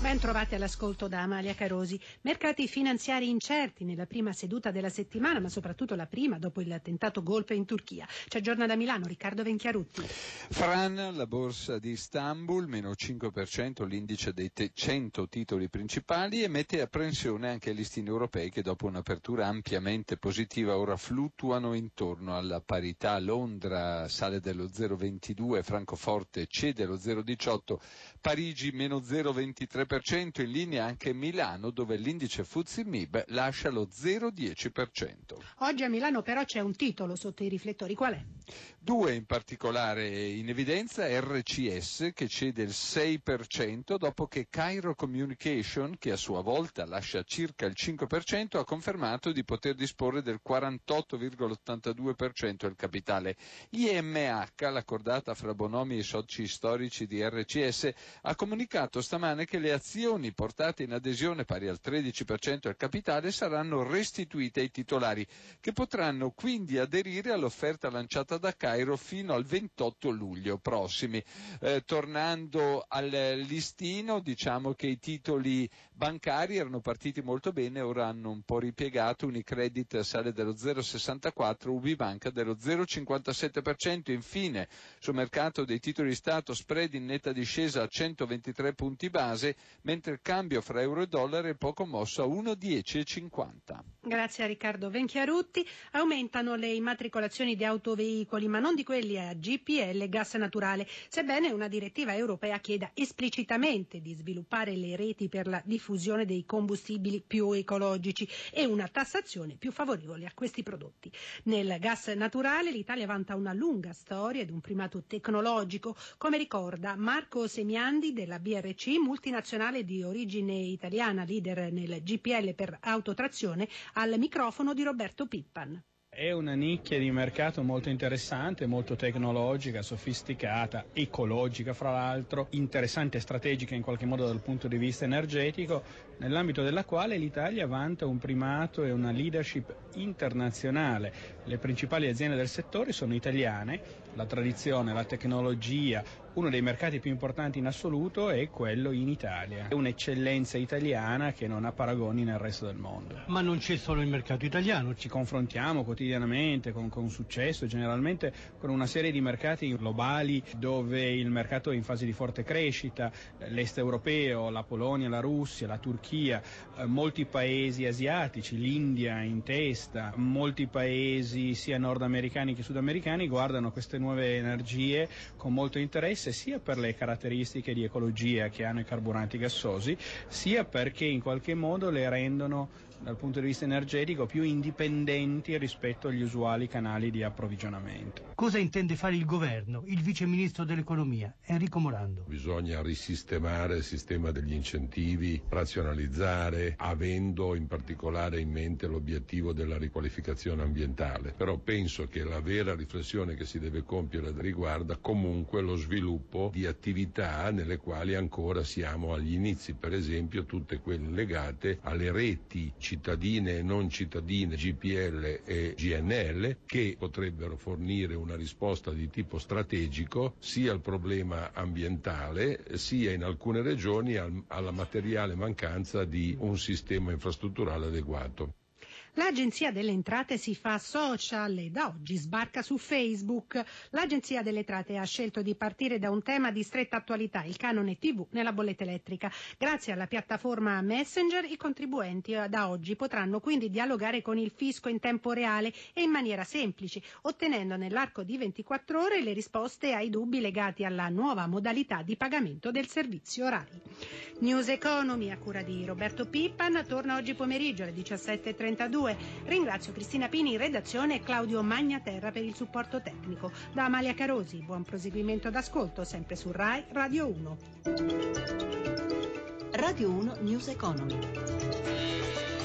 Ben trovati all'ascolto da Amalia Carosi. Mercati finanziari incerti nella prima seduta della settimana, ma soprattutto la prima dopo il tentato golpe in Turchia. Ci aggiorna da Milano Riccardo Venchiarutti. Fran, la borsa di Istanbul, meno 5% l'indice dei 100 titoli principali, e mette apprensione anche i listini europei che dopo un'apertura ampiamente positiva ora fluttuano intorno alla parità. Londra sale dello 0,22, Francoforte cede lo 0,18, Parigi meno 0,23%. In linea anche Milano, dove l'indice FTSE Mib lascia lo 0,10%. Oggi a Milano però c'è un titolo sotto i riflettori, qual è? Due in particolare in evidenza: RCS che cede il 6% dopo che Cairo Communication, che a sua volta lascia circa il 5%, ha confermato di poter disporre del 48,82% del capitale. IMH, l'accordata fra Bonomi e soci storici di RCS, ha comunicato stamane che le azioni portate in adesione pari al 13% del capitale saranno restituite ai titolari, che potranno quindi aderire all'offerta lanciata da Cairo fino al 28 luglio prossimi. Tornando al listino, diciamo che i titoli bancari erano partiti molto bene, ora hanno un po' ripiegato. Unicredit sale dello 0,64%, UbiBanca dello 0,57%. Infine, sul mercato dei titoli di Stato, spread in netta discesa a 123 punti base, mentre il cambio fra euro e dollaro è poco mosso a 1,1050. Grazie a Riccardo Venchiarutti. Aumentano le immatricolazioni di autoveicoli, ma non di quelli a GPL gas naturale, sebbene una direttiva europea chieda esplicitamente di sviluppare le reti per la diffusione dei combustibili più ecologici e una tassazione più favorevole a questi prodotti. Nel gas naturale l'Italia vanta una lunga storia ed un primato tecnologico, come ricorda Marco Semiandi della BRC, multinazionale di origine italiana, leader nel GPL per autotrazione, al microfono di Roberto Pippan. È una nicchia di mercato molto interessante, molto tecnologica, sofisticata, ecologica fra l'altro, interessante e strategica in qualche modo dal punto di vista energetico, nell'ambito della quale l'Italia vanta un primato e una leadership internazionale. Le principali aziende del settore sono italiane, la tradizione, la tecnologia, uno dei mercati più importanti in assoluto è quello in Italia. È un'eccellenza italiana che non ha paragoni nel resto del mondo. Ma non c'è solo il mercato italiano. Ci confrontiamo quotidianamente con successo, generalmente con una serie di mercati globali dove il mercato è in fase di forte crescita, l'est europeo, la Polonia, la Russia, la Turchia, molti paesi asiatici, l'India in testa, molti paesi sia nordamericani che sudamericani guardano queste nuove energie con molto interesse, sia per le caratteristiche di ecologia che hanno i carburanti gassosi, sia perché in qualche modo le rendono dal punto di vista energetico più indipendenti rispetto agli usuali canali di approvvigionamento. Cosa intende fare il governo? Il vice ministro dell'economia, Enrico Morando. Bisogna risistemare il sistema degli incentivi, razionalizzare, avendo in particolare in mente l'obiettivo della riqualificazione ambientale. Però penso che la vera riflessione che si deve compiere riguarda comunque lo sviluppo di attività nelle quali ancora siamo agli inizi, per esempio tutte quelle legate alle reti cittadine e non cittadine, GPL e GNL, che potrebbero fornire una risposta di tipo strategico sia al problema ambientale sia in alcune regioni alla materiale mancanza di un sistema infrastrutturale adeguato. L'Agenzia delle Entrate si fa social e da oggi sbarca su Facebook. L'Agenzia delle Entrate ha scelto di partire da un tema di stretta attualità, il canone TV nella bolletta elettrica. Grazie alla piattaforma Messenger i contribuenti da oggi potranno quindi dialogare con il fisco in tempo reale e in maniera semplice, ottenendo nell'arco di 24 ore le risposte ai dubbi legati alla nuova modalità di pagamento del servizio Rai. News Economy a cura di Roberto Pippan torna oggi pomeriggio alle 17:32. Ringrazio Cristina Pini in redazione e Claudio Magnaterra per il supporto tecnico. Da Amalia Carosi, buon proseguimento d'ascolto sempre su Rai Radio 1. Radio 1 News Economy.